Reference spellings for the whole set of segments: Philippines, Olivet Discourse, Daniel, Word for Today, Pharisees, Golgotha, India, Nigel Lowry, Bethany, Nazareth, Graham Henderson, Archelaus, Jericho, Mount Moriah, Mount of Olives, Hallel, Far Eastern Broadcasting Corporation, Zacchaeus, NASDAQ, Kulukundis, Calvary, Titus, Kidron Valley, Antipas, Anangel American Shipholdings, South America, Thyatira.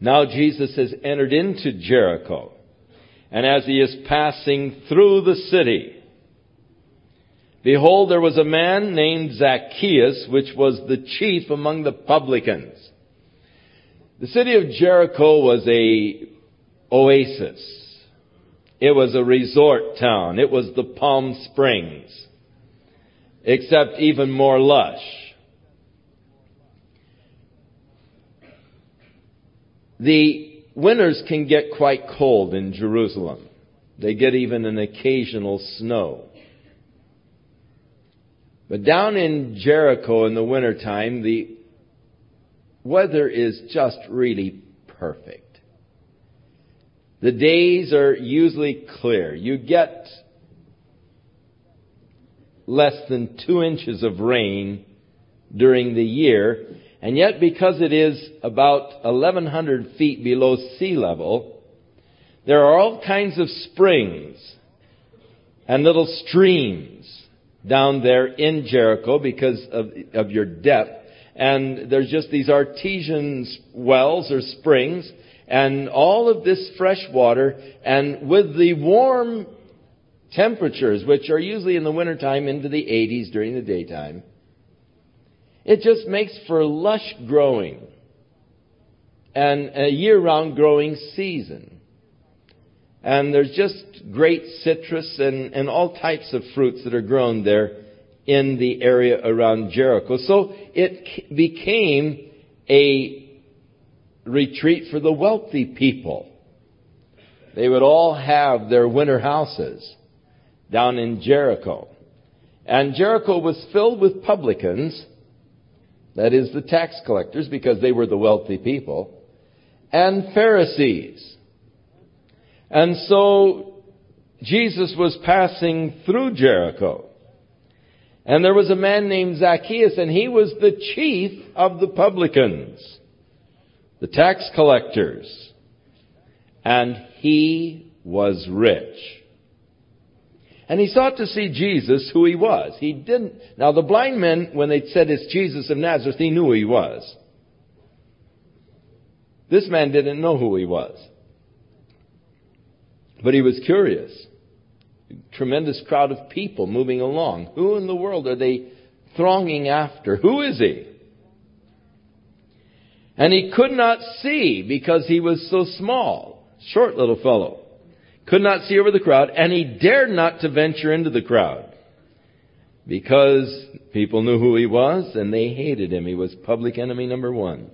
Now Jesus has entered into Jericho, and as he is passing through the city, behold, there was a man named Zacchaeus, which was the chief among the publicans. The city of Jericho was an oasis. It was a resort town. It was the Palm Springs, except even more lush. The winters can get quite cold in Jerusalem. They get even an occasional snow. But down in Jericho in the wintertime, the weather is just really perfect. The days are usually clear. You get less than 2 inches of rain during the year, and yet because it is about 1,100 feet below sea level, there are all kinds of springs and little streams down there in Jericho because of your depth. And there's just these artesian wells or springs, and all of this fresh water, and with the warm temperatures, which are usually in the wintertime into the 80s during the daytime, it just makes for lush growing and a year-round growing season. And there's just great citrus and all types of fruits that are grown there in the area around Jericho. So it became a retreat for the wealthy people. They would all have their winter houses down in Jericho. And Jericho was filled with publicans, that is the tax collectors, because they were the wealthy people, and Pharisees. And so Jesus was passing through Jericho. And there was a man named Zacchaeus, and he was the chief of the publicans, the tax collectors, and he was rich. And he sought to see Jesus, who he was. He didn't. Now, the blind men, when they said it's Jesus of Nazareth, he knew who he was. This man didn't know who he was. But he was curious. A tremendous crowd of people moving along. Who in the world are they thronging after? Who is he? And he could not see because he was so small, short little fellow. Could not see over the crowd, and he dared not to venture into the crowd because people knew who he was and they hated him. He was public enemy number one.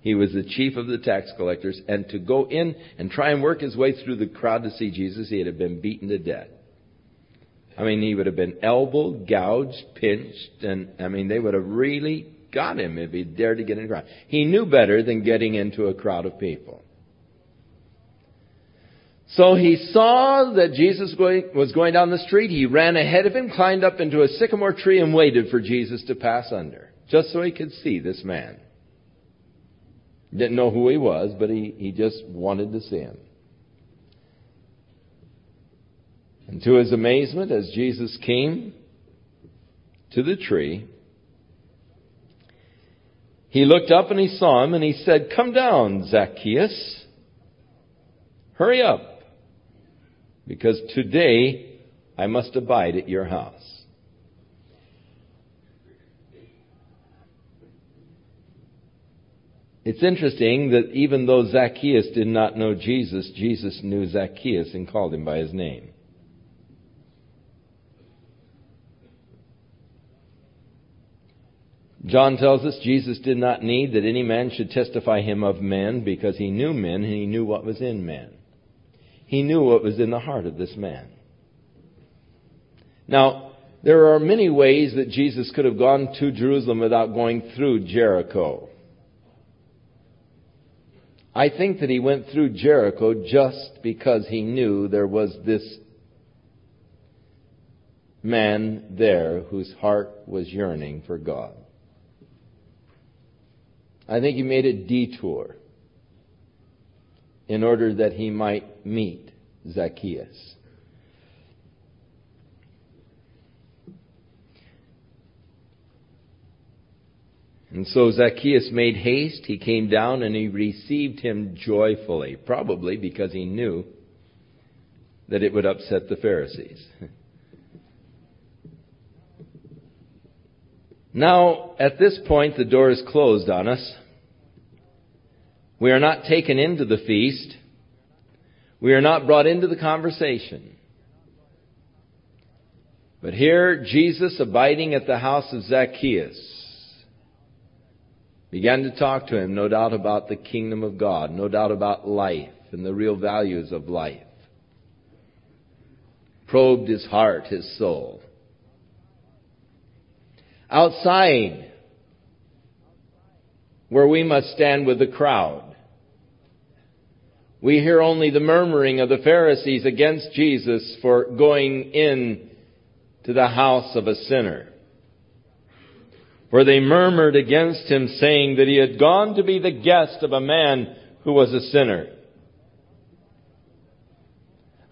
He was the chief of the tax collectors, and to go in and try and work his way through the crowd to see Jesus, he would have been beaten to death. I mean, he would have been elbowed, gouged, pinched, and I mean, they would have really got him if he dared to get in a crowd. He knew better than getting into a crowd of people. So he saw that Jesus was going down the street. He ran ahead of him, climbed up into a sycamore tree, and waited for Jesus to pass under, just so he could see this man. Didn't know who he was, but he just wanted to see him. And to his amazement, as Jesus came to the tree, he looked up and he saw him, and he said, "Come down, Zacchaeus. Hurry up, because today I must abide at your house." It's interesting that even though Zacchaeus did not know Jesus, Jesus knew Zacchaeus and called him by his name. John tells us Jesus did not need that any man should testify him of men, because he knew men and he knew what was in men. He knew what was in the heart of this man. Now, there are many ways that Jesus could have gone to Jerusalem without going through Jericho. I think that he went through Jericho just because he knew there was this man there whose heart was yearning for God. I think he made a detour in order that he might meet Zacchaeus. And so Zacchaeus made haste. He came down and he received him joyfully, probably because he knew that it would upset the Pharisees. Now, at this point, the door is closed on us. We are not taken into the feast. We are not brought into the conversation. But here, Jesus, abiding at the house of Zacchaeus, began to talk to him, no doubt about the kingdom of God, no doubt about life and the real values of life. Probed his heart, his soul. Outside, where we must stand with the crowd, we hear only the murmuring of the Pharisees against Jesus for going in to the house of a sinner. Where they murmured against him, saying that he had gone to be the guest of a man who was a sinner.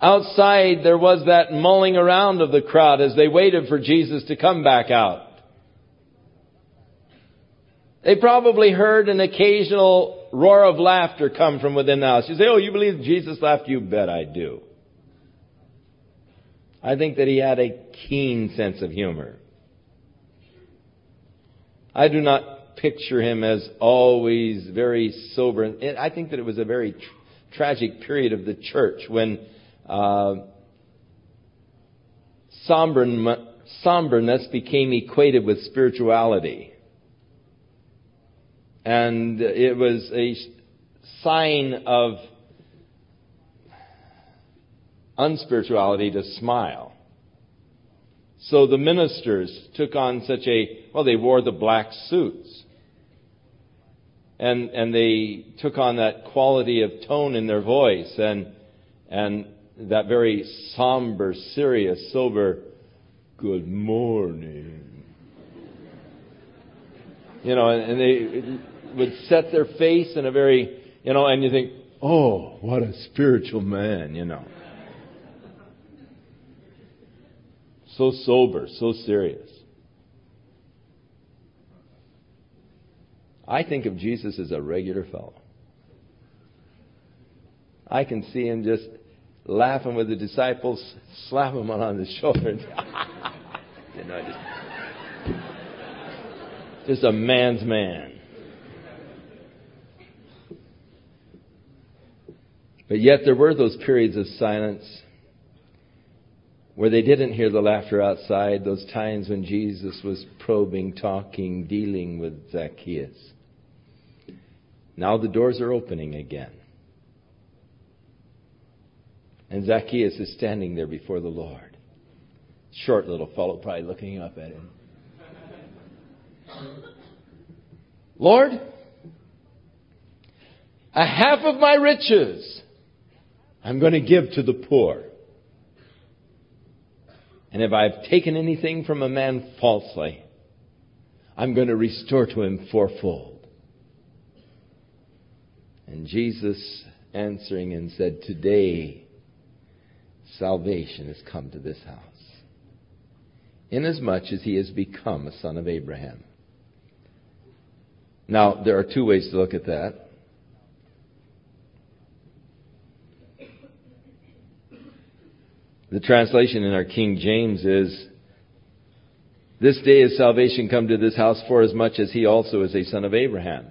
Outside, there was that mulling around of the crowd as they waited for Jesus to come back out. They probably heard an occasional roar of laughter come from within the house. You say, oh, you believe Jesus laughed? You bet I do. I think that he had a keen sense of humor. I do not picture him as always very sober. And I think that it was a very tragic period of the church when somberness became equated with spirituality. And it was a sign of unspirituality to smile. So the ministers took on such a, well, they wore the black suits. And they took on that quality of tone in their voice and that very somber, serious, sober, good morning. You know, and they would set their face in a very, you know, and you think, oh, what a spiritual man, you know. So sober, so serious. I think of Jesus as a regular fellow. I can see him just laughing with the disciples, slap him on the shoulder. You know, just a man's man. But yet there were those periods of silence where they didn't hear the laughter outside, those times when Jesus was probing, talking, dealing with Zacchaeus. Now the doors are opening again. And Zacchaeus is standing there before the Lord. Short little fellow, probably looking up at him. Lord, a half of my riches I'm going to give to the poor. And if I've taken anything from a man falsely, I'm going to restore to him fourfold. And Jesus answering and said, today, salvation has come to this house, inasmuch as he has become a son of Abraham. Now, there are two ways to look at that. The translation in our King James is, this day is salvation come to this house, for as much as he also is a son of Abraham.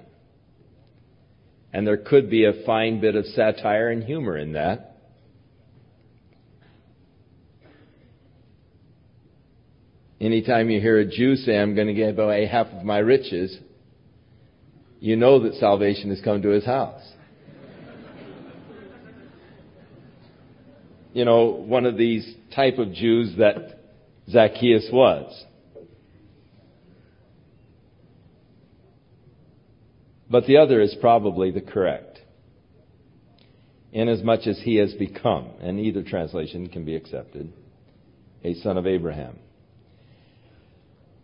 And there could be a fine bit of satire and humor in that. Anytime you hear a Jew say, I'm going to give away half of my riches, you know that salvation has come to his house. You know, one of these type of Jews that Zacchaeus was. But the other is probably the correct. Inasmuch as he has become, and either translation can be accepted, a son of Abraham.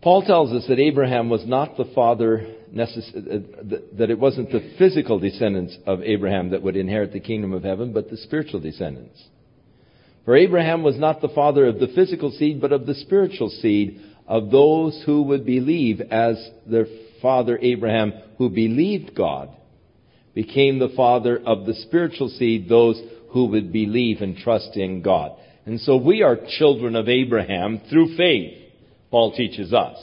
Paul tells us that Abraham was not the father, that it wasn't the physical descendants of Abraham that would inherit the kingdom of heaven, but the spiritual descendants. For Abraham was not the father of the physical seed, but of the spiritual seed of those who would believe as their father Abraham, who believed God, became the father of the spiritual seed, those who would believe and trust in God. And so we are children of Abraham through faith, Paul teaches us.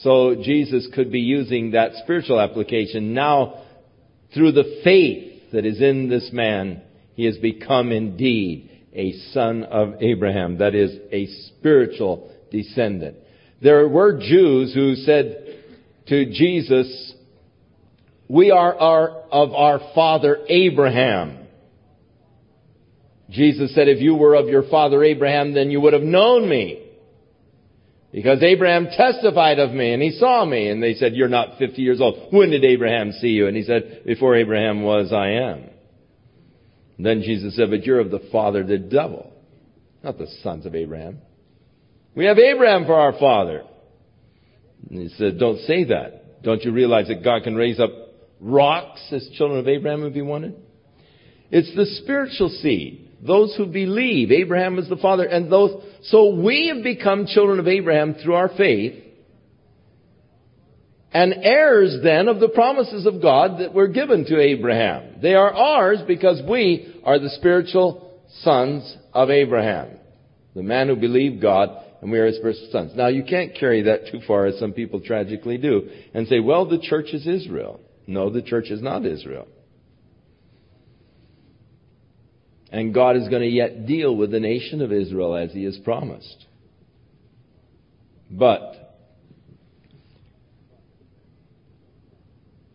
So Jesus could be using that spiritual application. Now, through the faith that is in this man, he has become indeed a son of Abraham, that is, a spiritual descendant. There were Jews who said to Jesus, "We are of our father Abraham." Jesus said, "If you were of your father Abraham, then you would have known me, because Abraham testified of me and he saw me." And they said, "You're not 50 years old. When did Abraham see you?" And he said, "Before Abraham was, I am." And then Jesus said, "But you're of the father, the devil, not the sons of Abraham. We have Abraham for our father." And he said, "Don't say that. Don't you realize that God can raise up rocks as children of Abraham if he wanted?" It's the spiritual seed. Those who believe Abraham is the father, and those, so we have become children of Abraham through our faith, and heirs then of the promises of God that were given to Abraham. They are ours because we are the spiritual sons of Abraham, the man who believed God, and we are his spiritual sons. Now, you can't carry that too far, as some people tragically do, and say, "Well, the church is Israel." No, the church is not Israel. And God is going to yet deal with the nation of Israel as he has promised. But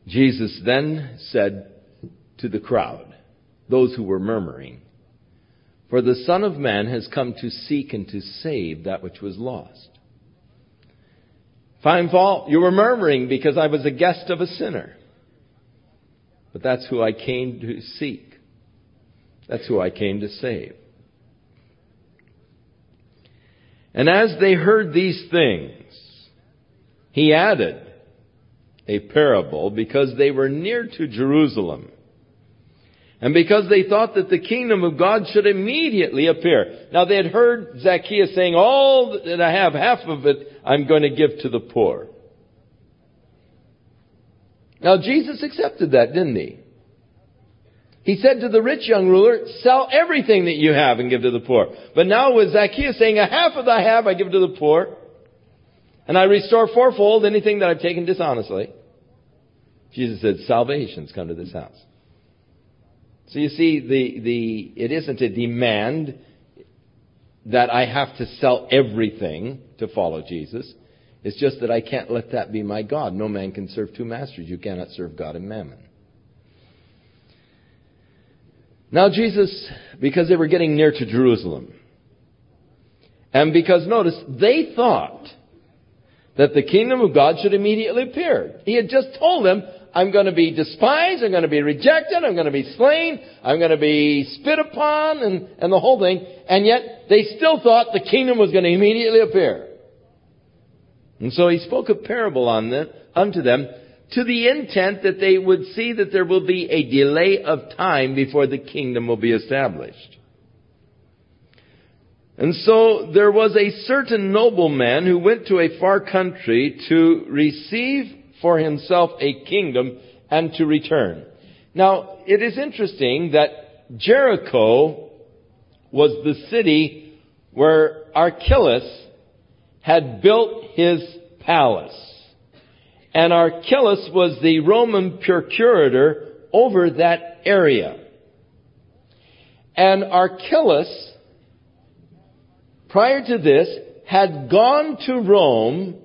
Jesus then said to the crowd, those who were murmuring, "For the Son of Man has come to seek and to save that which was lost." Fine, Paul, you were murmuring because I was a guest of a sinner. But that's who I came to seek. That's who I came to save. And as they heard these things, he added a parable, because they were near to Jerusalem, and because they thought that the kingdom of God should immediately appear. Now, they had heard Zacchaeus saying, "All that I have, half of it, I'm going to give to the poor." Now, Jesus accepted that, didn't he? He said to the rich young ruler, "Sell everything that you have and give to the poor." But now with Zacchaeus saying, "A half of what I have I give to the poor, and I restore fourfold anything that I've taken dishonestly," Jesus said, "Salvation's come to this house." So you see, it isn't a demand that I have to sell everything to follow Jesus. It's just that I can't let that be my God. No man can serve two masters. You cannot serve God and mammon. Now Jesus, because they were getting near to Jerusalem, and because, notice, they thought that the kingdom of God should immediately appear. He had just told them, "I'm going to be despised, I'm going to be rejected, I'm going to be slain, I'm going to be spit upon," and the whole thing. And yet, they still thought the kingdom was going to immediately appear. And so he spoke a parable unto them, to the intent that they would see that there will be a delay of time before the kingdom will be established. And so there was a certain nobleman who went to a far country to receive for himself a kingdom and to return. Now, it is interesting that Jericho was the city where Archelaus had built his palace. And Archelaus was the Roman procurator over that area. And Archelaus, prior to this, had gone to Rome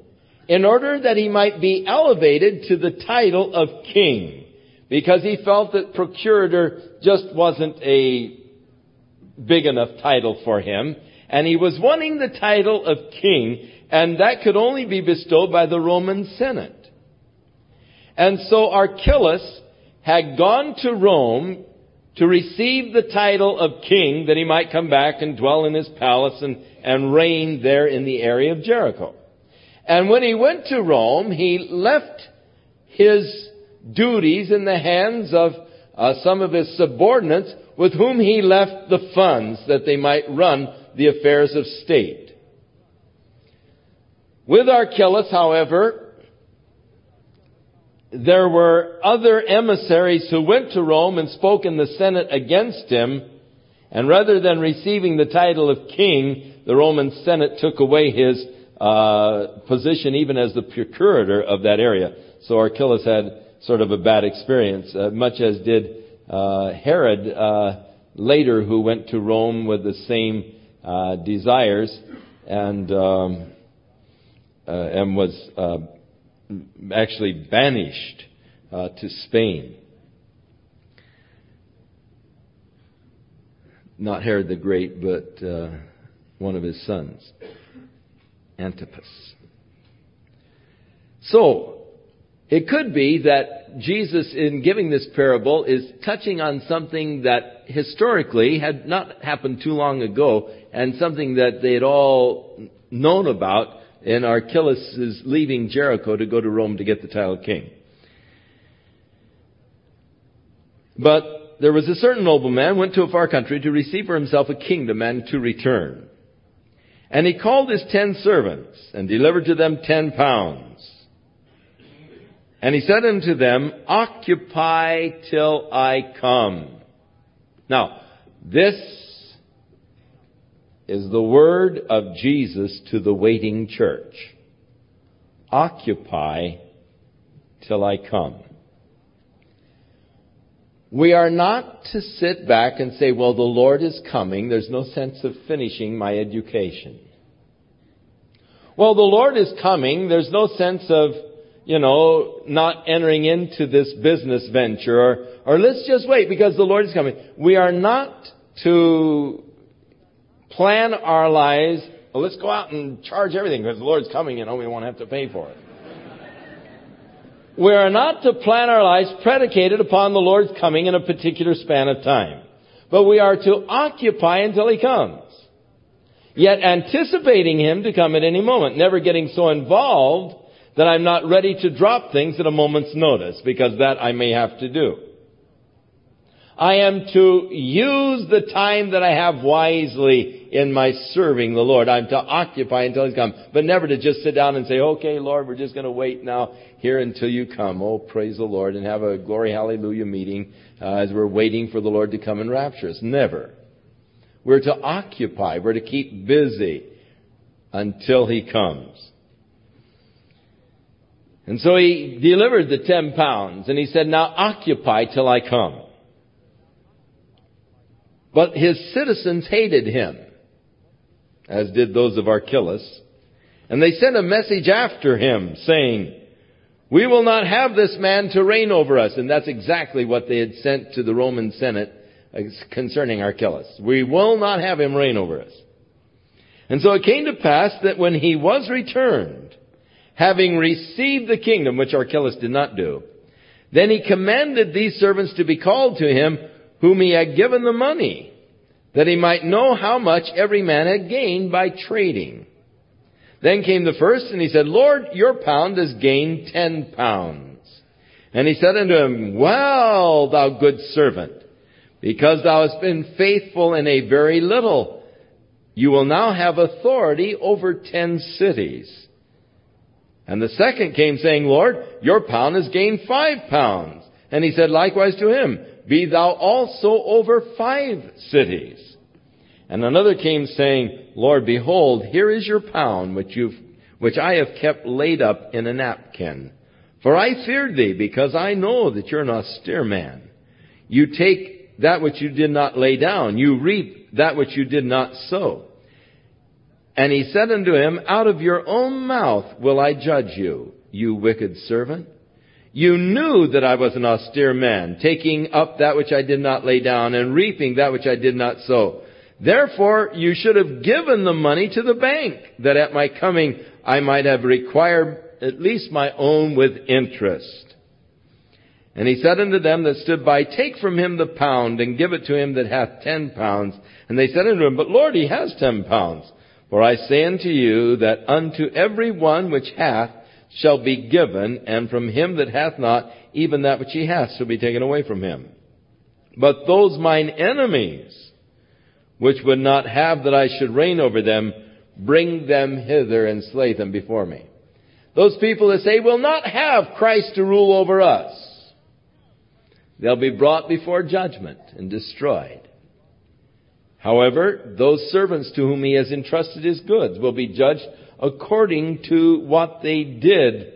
in order that he might be elevated to the title of king, because he felt that procurator just wasn't a big enough title for him. And he was wanting the title of king, and that could only be bestowed by the Roman Senate. And so Archelaus had gone to Rome to receive the title of king, that he might come back and dwell in his palace and reign there in the area of Jericho. And when he went to Rome, he left his duties in the hands of some of his subordinates, with whom he left the funds that they might run the affairs of state. With Archelaus, however, there were other emissaries who went to Rome and spoke in the Senate against him, and rather than receiving the title of king, the Roman Senate took away his position even as the procurator of that area. So Archelaus had sort of a bad experience, much as did Herod later, who went to Rome with the same desires and was actually banished to Spain. Not Herod the Great, but one of his sons, Antipas. So, it could be that Jesus, in giving this parable, is touching on something that historically had not happened too long ago, and something that they had all known about in Archelaus' leaving Jericho to go to Rome to get the title of king. But there was a certain nobleman went to a far country to receive for himself a kingdom and to return. And he called his 10 servants and delivered to them 10 pounds. And he said unto them, occupy till I come. Now, this is the word of Jesus to the waiting church. Occupy till I come. We are not to sit back and say, well, the Lord is coming. There's no sense of finishing my education. Well, the Lord is coming. There's no sense of, not entering into this business venture. Or let's just wait because the Lord is coming. We are not to plan our lives. Well, let's go out and charge everything because the Lord's coming. We won't have to pay for it. We are not to plan our lives predicated upon the Lord's coming in a particular span of time. But we are to occupy until He comes. Yet anticipating Him to come at any moment. Never getting so involved that I'm not ready to drop things at a moment's notice. Because that I may have to do. I am to use the time that I have wisely in my serving the Lord. I'm to occupy until He's come. But never to just sit down and say, okay, Lord, we're just going to wait now here until you come. Oh, praise the Lord, and have a glory hallelujah meeting as we're waiting for the Lord to come and rapture us. Never. We're to occupy. We're to keep busy until He comes. And so He delivered the 10 pounds and He said, now occupy till I come. But his citizens hated him, as did those of Archelaus. And they sent a message after him, saying, we will not have this man to reign over us. And that's exactly what they had sent to the Roman Senate concerning Archelaus. We will not have him reign over us. And so it came to pass that when he was returned, having received the kingdom, which Archelaus did not do, then he commanded these servants to be called to him, whom he had given the money, that he might know how much every man had gained by trading. Then came the first, and he said, Lord, your pound has gained 10 pounds. And he said unto him, well, thou good servant, because thou hast been faithful in a very little, you will now have authority over 10 cities. And the second came, saying, Lord, your pound has gained 5 pounds. And he said likewise to him, be thou also over 5 cities. And another came, saying, Lord, behold, here is your pound, which I have kept laid up in a napkin. For I feared thee, because I know that you're an austere man. You take that which you did not lay down. You reap that which you did not sow. And he said unto him, out of your own mouth will I judge you, you wicked servant. You knew that I was an austere man, taking up that which I did not lay down and reaping that which I did not sow. Therefore, you should have given the money to the bank, that at my coming I might have required at least my own with interest. And he said unto them that stood by, take from him the pound and give it to him that hath 10 pounds. And they said unto him, but Lord, he has 10 pounds. For I say unto you that unto every one which hath shall be given, and from him that hath not, even that which he hath shall be taken away from him. But those mine enemies, which would not have that I should reign over them, bring them hither and slay them before me. Those people that say, we'll not have Christ to rule over us. They'll be brought before judgment and destroyed. However, those servants to whom he has entrusted his goods will be judged according to what they did,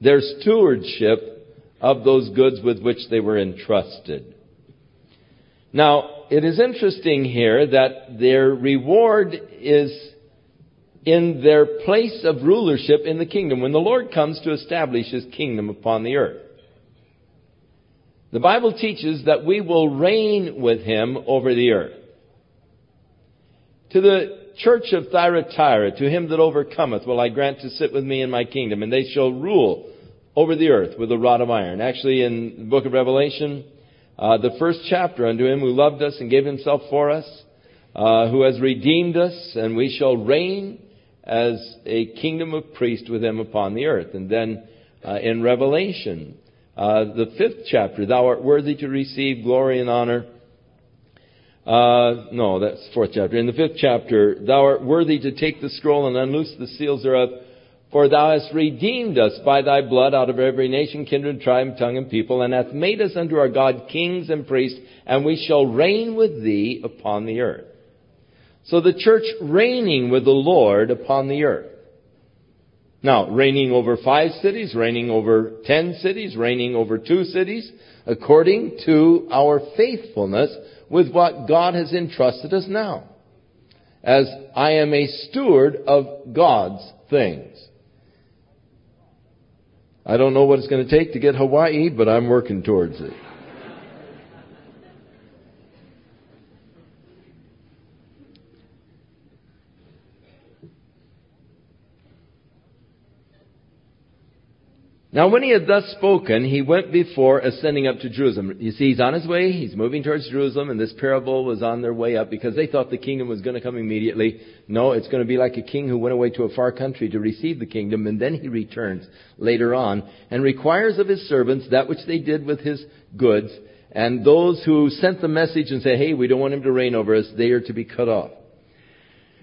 their stewardship of those goods with which they were entrusted. Now, it is interesting here that their reward is in their place of rulership in the kingdom, when the Lord comes to establish his kingdom upon the earth. The Bible teaches that we will reign with him over the earth. To the church of Thyatira, to him that overcometh, will I grant to sit with me in my kingdom, and they shall rule over the earth with a rod of iron. Actually, in the book of Revelation, the first chapter, unto him who loved us and gave himself for us, who has redeemed us, and we shall reign as a kingdom of priests with him upon the earth. And then in Revelation, the 5th chapter, thou art worthy to receive glory and honor. No, that's 4th chapter. In the 5th chapter, thou art worthy to take the scroll and unloose the seals thereof, for thou hast redeemed us by thy blood out of every nation, kindred, tribe, tongue, and people, and hath made us unto our God kings and priests, and we shall reign with thee upon the earth. So the church reigning with the Lord upon the earth. Now, reigning over 5 cities, reigning over 10 cities, reigning over 2 cities, according to our faithfulness with what God has entrusted us now. As I am a steward of God's things. I don't know what it's going to take to get Hawaii, but I'm working towards it. Now, when he had thus spoken, he went before ascending up to Jerusalem. You see, he's on his way. He's moving towards Jerusalem. And this parable was on their way up because they thought the kingdom was going to come immediately. No, it's going to be like a king who went away to a far country to receive the kingdom. And then he returns later on and requires of his servants that which they did with his goods. And those who sent the message and say, hey, we don't want him to reign over us, they are to be cut off.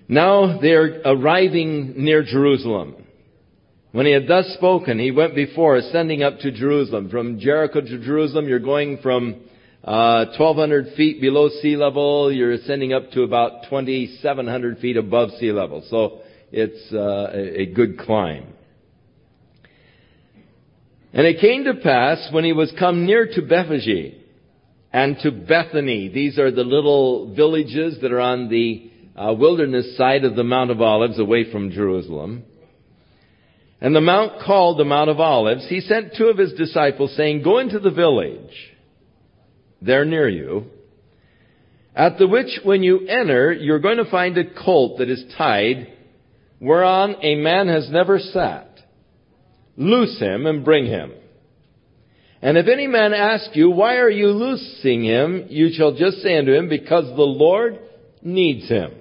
Now they're arriving near Jerusalem. When he had thus spoken, he went before, ascending up to Jerusalem. From Jericho to Jerusalem, you're going from 1,200 feet below sea level. You're ascending up to about 2,700 feet above sea level. So it's a good climb. And it came to pass, when he was come near to Bethphage and to Bethany. These are the little villages that are on the wilderness side of the Mount of Olives, away from Jerusalem. And the mount called the Mount of Olives, he sent 2 of his disciples, saying, go into the village, there near you, at the which when you enter, you're going to find a colt that is tied, whereon a man has never sat. Loose him and bring him. And if any man ask you, why are you loosing him? You shall just say unto him, because the Lord needs him.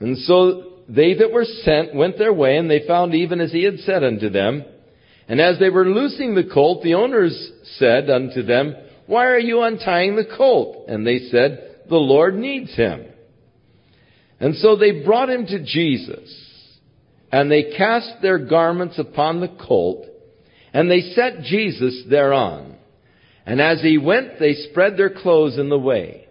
And so they that were sent went their way, and they found even as he had said unto them. And as they were loosing the colt, the owners said unto them, why are you untying the colt? And they said, the Lord needs him. And so they brought him to Jesus, and they cast their garments upon the colt, and they set Jesus thereon. And as he went, they spread their clothes in the way.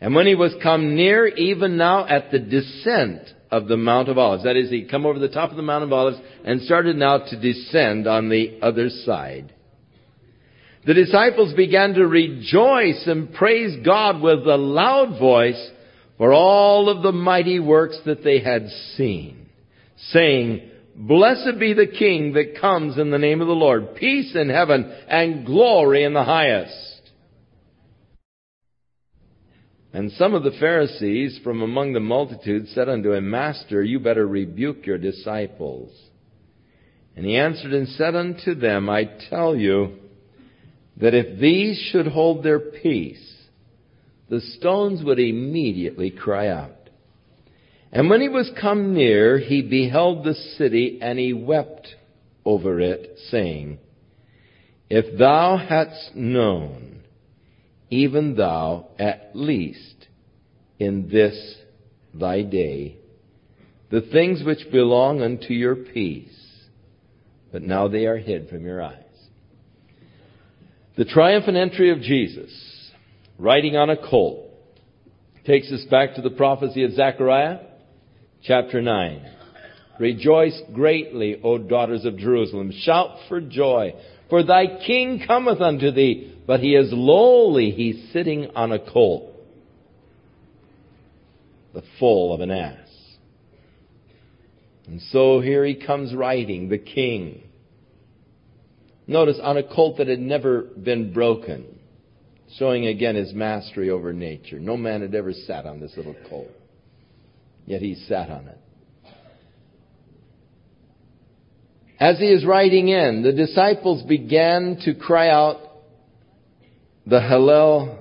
And when he was come near, even now at the descent of the Mount of Olives. That is, he come over the top of the Mount of Olives and started now to descend on the other side. The disciples began to rejoice and praise God with a loud voice for all of the mighty works that they had seen, saying, blessed be the King that comes in the name of the Lord, peace in heaven and glory in the highest. And some of the Pharisees from among the multitude said unto him, Master, you better rebuke your disciples. And he answered and said unto them, I tell you that if these should hold their peace, the stones would immediately cry out. And when he was come near, he beheld the city, and he wept over it, saying, if thou hadst known, even thou, at least in this thy day, the things which belong unto your peace, but now they are hid from your eyes. The triumphant entry of Jesus, riding on a colt, takes us back to the prophecy of Zechariah, chapter 9. Rejoice greatly, O daughters of Jerusalem. Shout for joy, for thy king cometh unto thee, but he is lowly, he's sitting on a colt, the foal of an ass. And so here he comes riding, the king. Notice, on a colt that had never been broken, showing again his mastery over nature. No man had ever sat on this little colt, yet he sat on it. As he is riding in, the disciples began to cry out the Hallel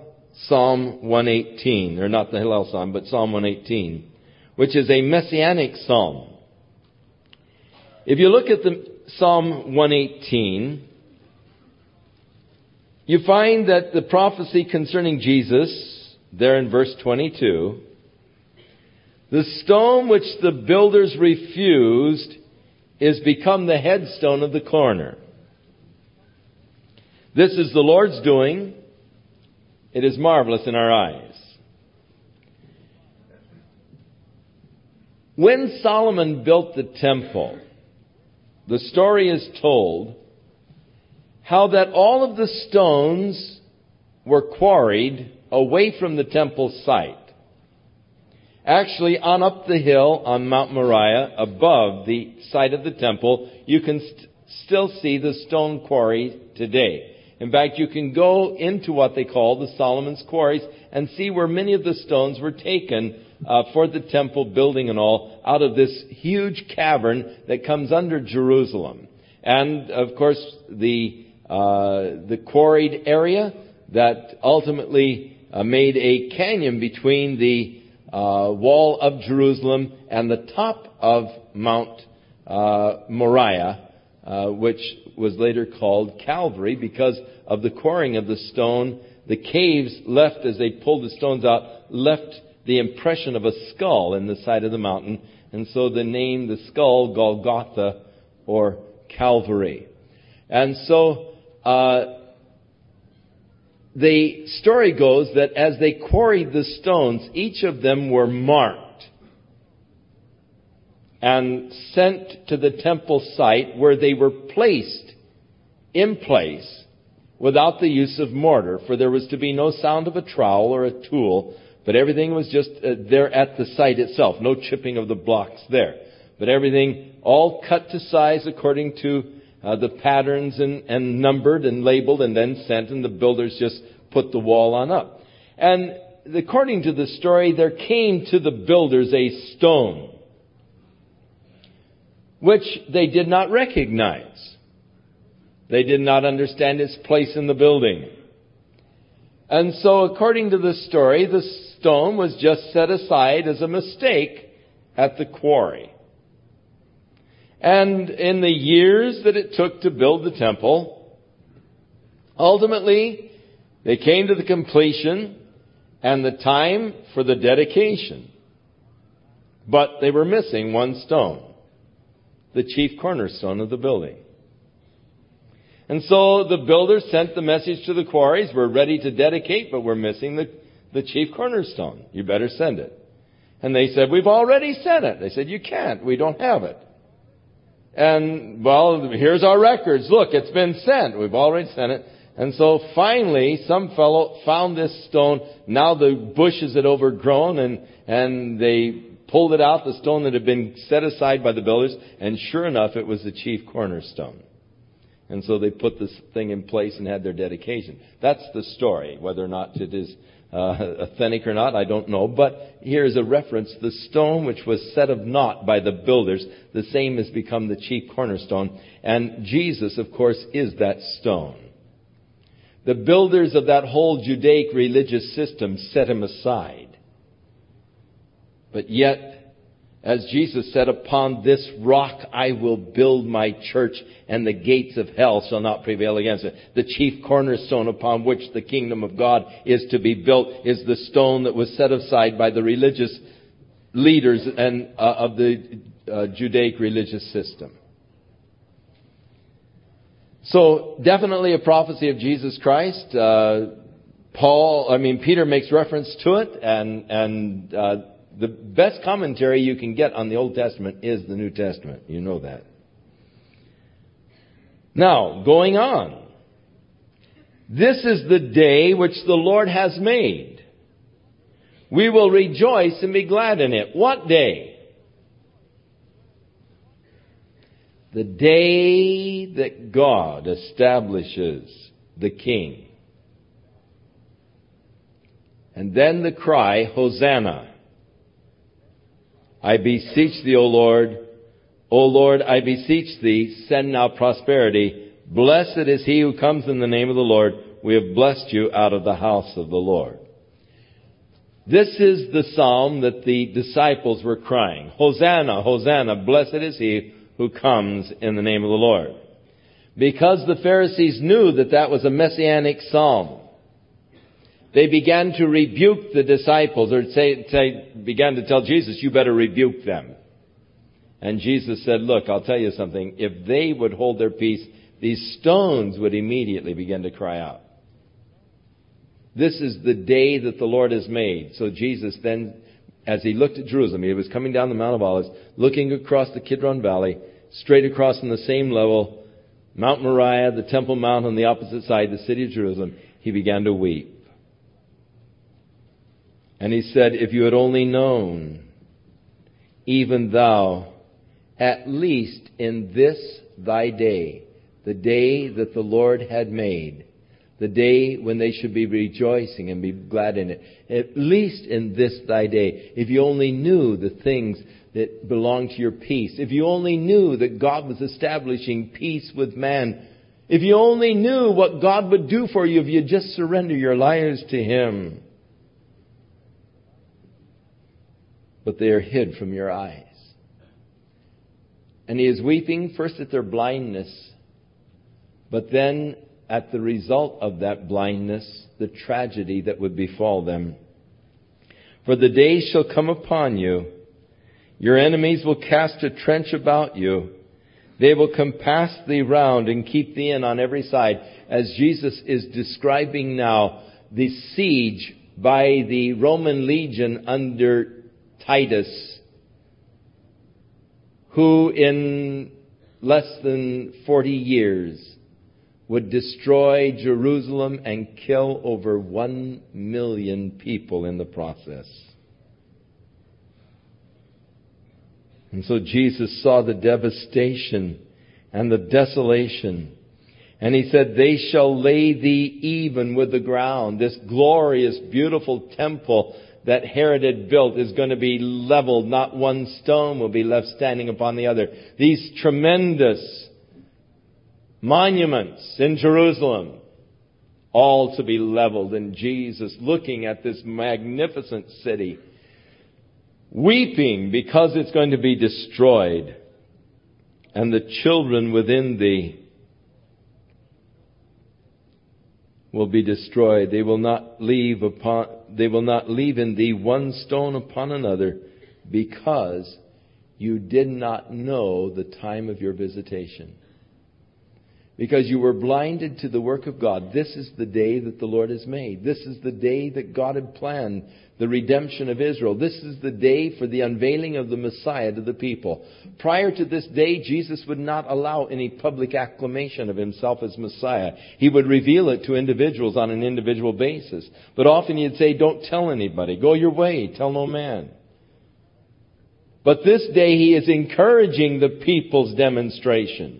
Psalm 118, or not the Hallel Psalm, but Psalm 118, which is a messianic psalm. If you look at the Psalm 118, you find that the prophecy concerning Jesus, there in verse 22, the stone which the builders refused is become the headstone of the corner. This is the Lord's doing. It is marvelous in our eyes. When Solomon built the temple, the story is told how that all of the stones were quarried away from the temple site, actually on up the hill on Mount Moriah above the site of the temple. You can still see the stone quarry today. In fact, you can go into what they call the Solomon's quarries and see where many of the stones were taken for the temple building and all, out of this huge cavern that comes under Jerusalem. And, of course, the quarried area that ultimately made a canyon between the wall of Jerusalem and the top of Mount Moriah, which was later called Calvary because of the quarrying of the stone. The caves left, as they pulled the stones out, left the impression of a skull in the side of the mountain, and so the name, the skull, Golgotha, or Calvary. And so the story goes that as they quarried the stones, each of them were marked and sent to the temple site, where they were placed in place without the use of mortar, for there was to be no sound of a trowel or a tool. But everything was just there at the site itself. No chipping of the blocks there. But everything all cut to size according to the patterns and numbered and labeled and then sent. And the builders just put the wall on up. And according to the story, there came to the builders a stone which they did not recognize. They did not understand its place in the building. And so, according to the story, the stone was just set aside as a mistake at the quarry. And in the years that it took to build the temple, ultimately, they came to the completion and the time for the dedication. But they were missing one stone, the chief cornerstone of the building. And so the builders sent the message to the quarries, we're ready to dedicate, but we're missing the chief cornerstone. You better send it. And they said, we've already sent it. They said, you can't. We don't have it. And, well, here's our records. Look, it's been sent. We've already sent it. And so finally, some fellow found this stone. Now the bushes had overgrown, and they pulled it out, the stone that had been set aside by the builders. And sure enough, it was the chief cornerstone. And so they put this thing in place and had their dedication. That's the story. Whether or not it is authentic or not, I don't know. But here is a reference. The stone which was set of naught by the builders, the same has become the chief cornerstone. And Jesus, of course, is that stone. The builders of that whole Judaic religious system set him aside. But yet, as Jesus said, upon this rock I will build my church, and the gates of hell shall not prevail against it. The chief cornerstone upon which the kingdom of God is to be built is the stone that was set aside by the religious leaders and of the Judaic religious system. So definitely a prophecy of Jesus Christ. Peter makes reference to it, and the best commentary you can get on the Old Testament is the New Testament. You know that. Now, going on. This is the day which the Lord has made. We will rejoice and be glad in it. What day? The day that God establishes the King. And then the cry, Hosanna. I beseech thee, O Lord. O Lord, I beseech thee, send now prosperity. Blessed is he who comes in the name of the Lord. We have blessed you out of the house of the Lord. This is the psalm that the disciples were crying. Hosanna, Hosanna, blessed is he who comes in the name of the Lord. Because the Pharisees knew that that was a messianic psalm, they began to rebuke the disciples, or began to tell Jesus, you better rebuke them. And Jesus said, look, I'll tell you something. If they would hold their peace, these stones would immediately begin to cry out. This is the day that the Lord has made. So Jesus then, as he looked at Jerusalem, he was coming down the Mount of Olives, looking across the Kidron Valley, straight across on the same level, Mount Moriah, the Temple Mount on the opposite side, the city of Jerusalem. He began to weep. And he said, if you had only known, even thou, at least in this thy day, the day that the Lord had made, the day when they should be rejoicing and be glad in it, at least in this thy day, if you only knew the things that belong to your peace, if you only knew that God was establishing peace with man, if you only knew what God would do for you if you just surrender your lives to Him. But they are hid from your eyes. And he is weeping first at their blindness, but then at the result of that blindness, the tragedy that would befall them. For the day shall come upon you. Your enemies will cast a trench about you. They will compass thee round and keep thee in on every side. As Jesus is describing now the siege by the Roman legion under Titus, who in less than 40 years would destroy Jerusalem and kill over 1 million people in the process. And so Jesus saw the devastation and the desolation. And he said, they shall lay thee even with the ground. This glorious, beautiful temple that Herod had built is going to be leveled. Not one stone will be left standing upon the other. These tremendous monuments in Jerusalem, all to be leveled. And Jesus, looking at this magnificent city, weeping because it's going to be destroyed. And the children within thee will be destroyed. They will not leave in thee one stone upon another, because you did not know the time of your visitation. Because you were blinded to the work of God. This is the day that the Lord has made. This is the day that God had planned the redemption of Israel. This is the day for the unveiling of the Messiah to the people. Prior to this day, Jesus would not allow any public acclamation of himself as Messiah. He would reveal it to individuals on an individual basis. But often he'd say, don't tell anybody. Go your way. Tell no man. But this day he is encouraging the people's demonstration.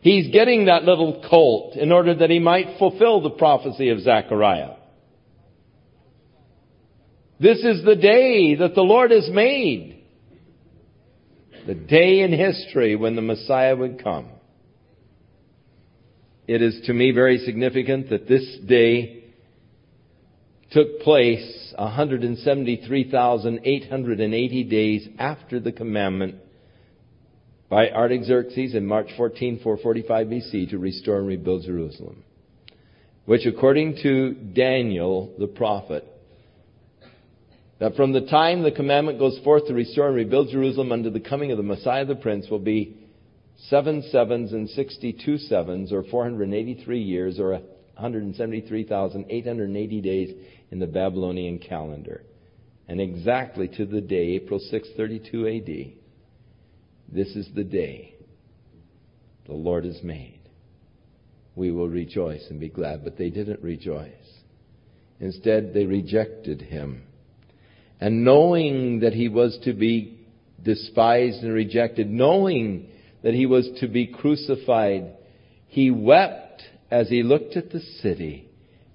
He's getting that little colt in order that he might fulfill the prophecy of Zechariah. This is the day that the Lord has made. The day in history when the Messiah would come. It is to me very significant that this day took place 173,880 days after the commandment by Artaxerxes in March 14, 445 BC to restore and rebuild Jerusalem, which according to Daniel the prophet, that from the time the commandment goes forth to restore and rebuild Jerusalem unto the coming of the Messiah the Prince will be 7 sevens and 62 sevens, or 483 years, or 173,880 days in the Babylonian calendar. And exactly to the day, April 6, 32 A.D., this is the day the Lord has made. We will rejoice and be glad. But they didn't rejoice. Instead, they rejected him. And knowing that he was to be despised and rejected, knowing that he was to be crucified, he wept as he looked at the city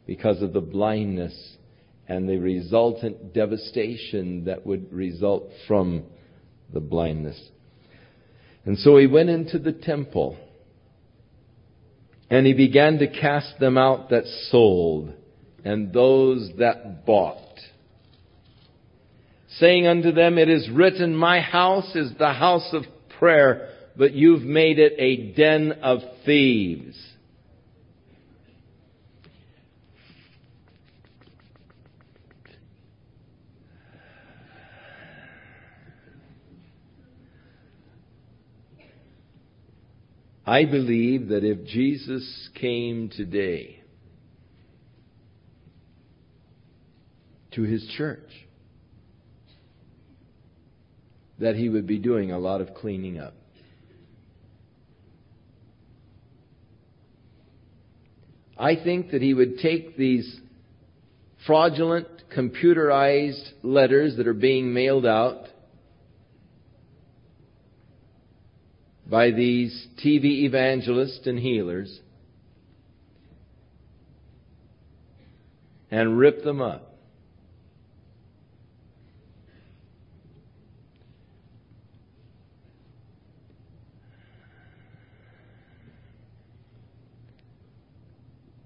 because of the blindness and the resultant devastation that would result from the blindness. And so he went into the temple, and he began to cast them out that sold, and those that bought, saying unto them, It is written, My house is the house of prayer, but you've made it a den of thieves. I believe that if Jesus came today to his church, that he would be doing a lot of cleaning up. I think that he would take these fraudulent, computerized letters that are being mailed out by these TV evangelists and healers, and rip them up.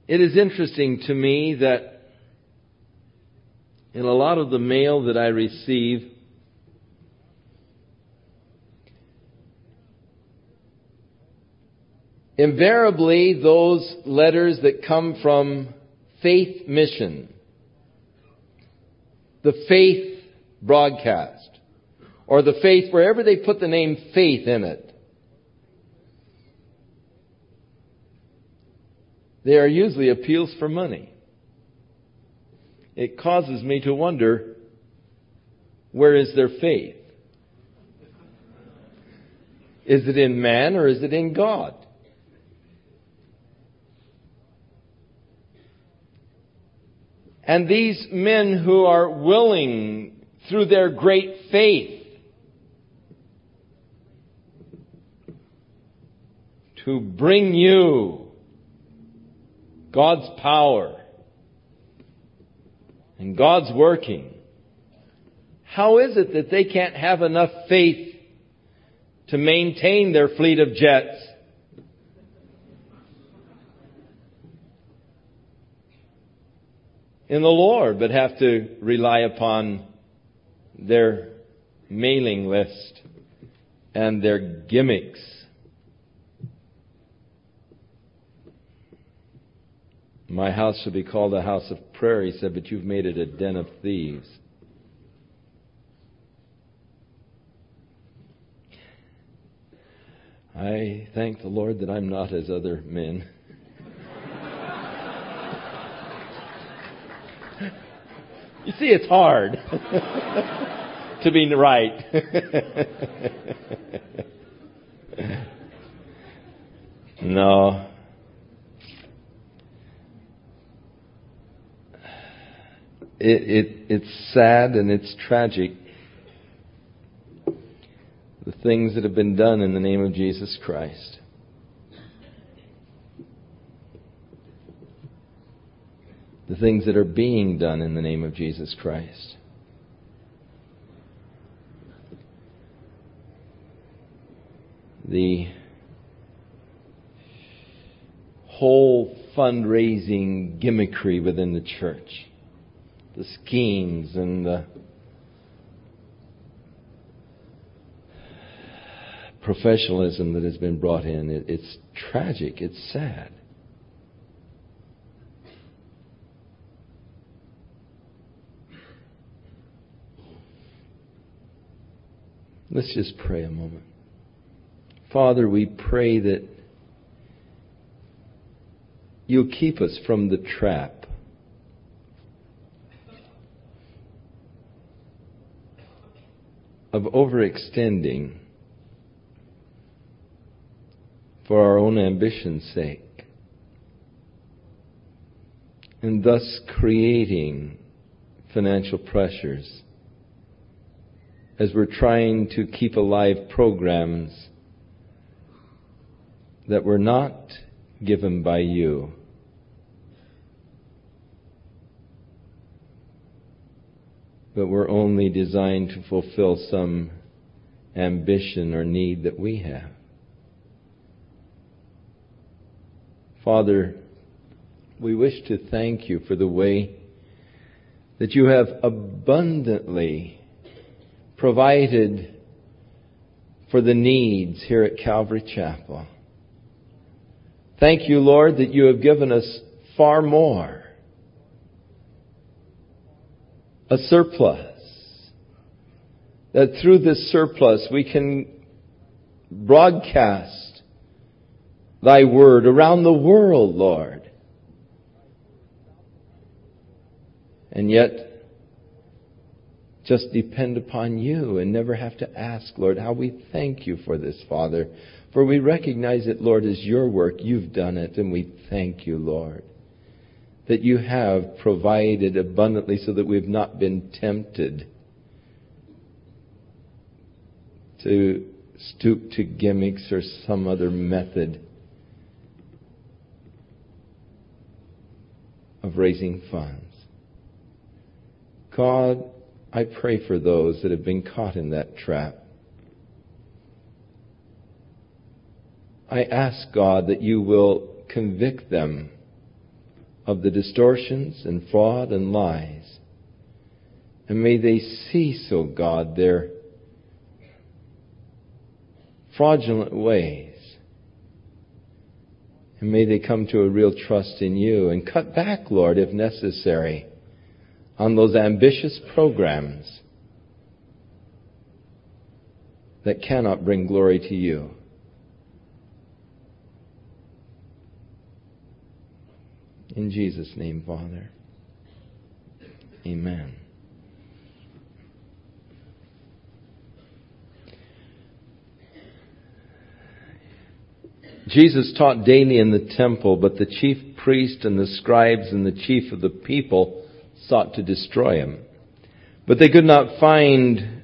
It is interesting to me that in a lot of the mail that I receive, invariably, those letters that come from Faith Mission, the Faith Broadcast, or the Faith, wherever they put the name Faith in it, they are usually appeals for money. It causes me to wonder, where is their faith? Is it in man or is it in God? And these men who are willing, through their great faith, to bring you God's power and God's working, how is it that they can't have enough faith to maintain their fleet of jets? In the Lord, but have to rely upon their mailing list and their gimmicks. My house shall be called a house of prayer, he said, but you've made it a den of thieves. I thank the Lord that I'm not as other men. You see, it's hard to be right. No. It's sad and it's tragic, the things that have been done in the name of Jesus Christ. The things that are being done in the name of Jesus Christ. The whole fundraising gimmickry within the church. The schemes and the professionalism that has been brought in. It's tragic. It's sad. Let's just pray a moment. Father, we pray that you'll keep us from the trap of overextending for our own ambition's sake, and thus creating financial pressures as we're trying to keep alive programs that were not given by you. But were only designed to fulfill some ambition or need that we have. Father, we wish to thank you for the way that you have abundantly provided for the needs here at Calvary Chapel. Thank you, Lord, that you have given us far more, a surplus, that through this surplus we can broadcast thy word around the world, Lord. And yet, just depend upon you and never have to ask, Lord. How we thank you for this, Father. For we recognize it, Lord, is your work. You've done it, and we thank you, Lord, that you have provided abundantly so that we've not been tempted to stoop to gimmicks or some other method of raising funds. God, I pray for those that have been caught in that trap. I ask, God, that you will convict them of the distortions and fraud and lies. And may they cease, O God, their fraudulent ways. And may they come to a real trust in you and cut back, Lord, if necessary, on those ambitious programs that cannot bring glory to you. In Jesus' name, Father. Amen. Jesus taught daily in the temple, but the chief priests and the scribes and the chief of the people sought to destroy him. But they could not find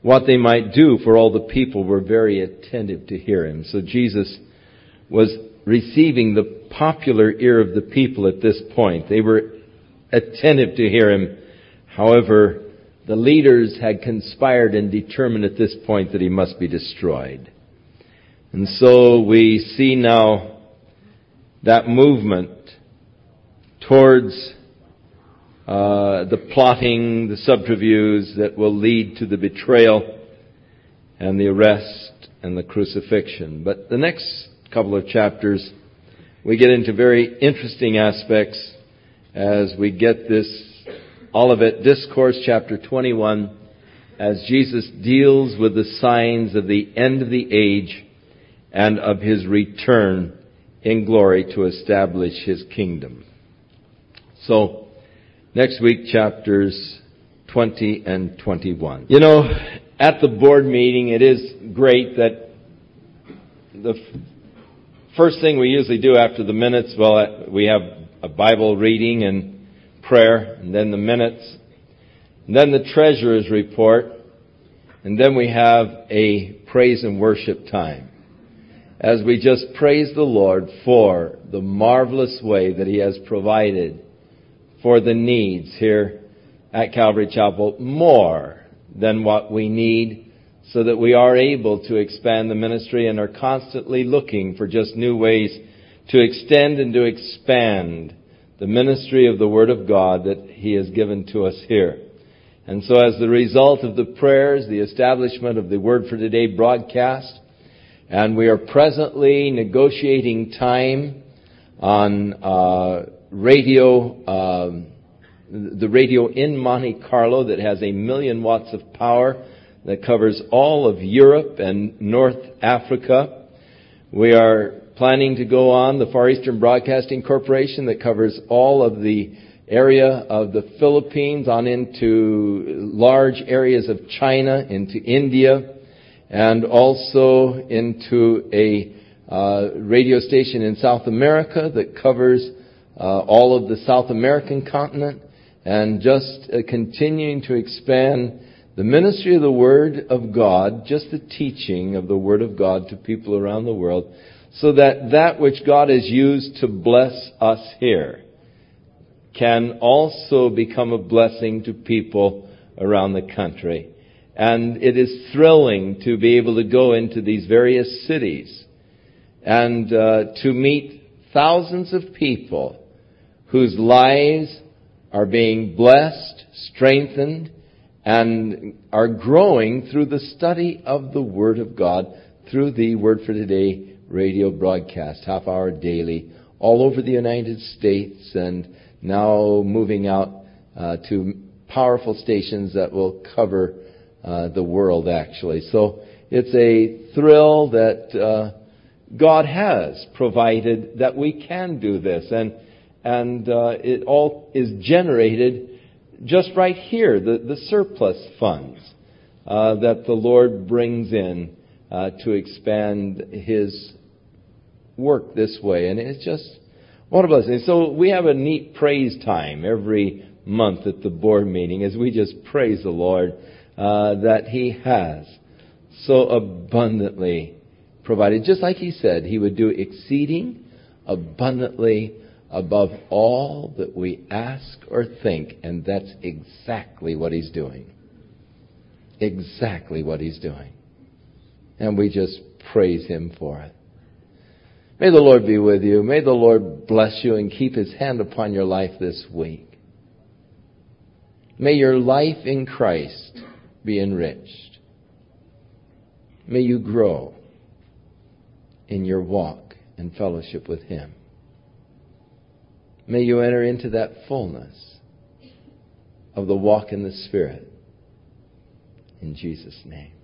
what they might do, for all the people were very attentive to hear him. So Jesus was receiving the popular ear of the people at this point. They were attentive to hear him. However, the leaders had conspired and determined at this point that he must be destroyed. And so we see now that movement towards the plotting, the subterfuges that will lead to the betrayal and the arrest and the crucifixion. But the next couple of chapters, we get into very interesting aspects as we get this Olivet Discourse, chapter 21, as Jesus deals with the signs of the end of the age and of his return in glory to establish his kingdom. So, next week, chapters 20 and 21. You know, at the board meeting, it is great that the first thing we usually do after the minutes, well, we have a Bible reading and prayer, and then the minutes, and then the treasurer's report, and then we have a praise and worship time, as we just praise the Lord for the marvelous way that he has provided for the needs here at Calvary Chapel, more than what we need, so that we are able to expand the ministry and are constantly looking for just new ways to extend and to expand the ministry of the Word of God that he has given to us here. And so as the result of the prayers, the establishment of the Word for Today broadcast, and we are presently negotiating time on the radio in Monte Carlo that has 1 million watts of power that covers all of Europe and North Africa. We are planning to go on the Far Eastern Broadcasting Corporation that covers all of the area of the Philippines on into large areas of China, into India, and also into a radio station in South America that covers all of the South American continent, and just continuing to expand the ministry of the Word of God, just the teaching of the Word of God to people around the world, so that that which God has used to bless us here can also become a blessing to people around the country. And it is thrilling to be able to go into these various cities and to meet thousands of people whose lives are being blessed, strengthened, and are growing through the study of the Word of God, through the Word for Today radio broadcast, half-hour daily, all over the United States, and now moving out to powerful stations that will cover the world, actually. So it's a thrill that God has provided that we can do this, and it all is generated just right here, the surplus funds that the Lord brings in to expand His work this way. And it's just what a blessing. So we have a neat praise time every month at the board meeting as we just praise the Lord that He has so abundantly provided. Just like He said, He would do exceeding abundantly above all that we ask or think. And that's exactly what He's doing. Exactly what He's doing. And we just praise Him for it. May the Lord be with you. May the Lord bless you and keep His hand upon your life this week. May your life in Christ be enriched. May you grow in your walk and fellowship with Him. May you enter into that fullness of the walk in the Spirit. In Jesus' name.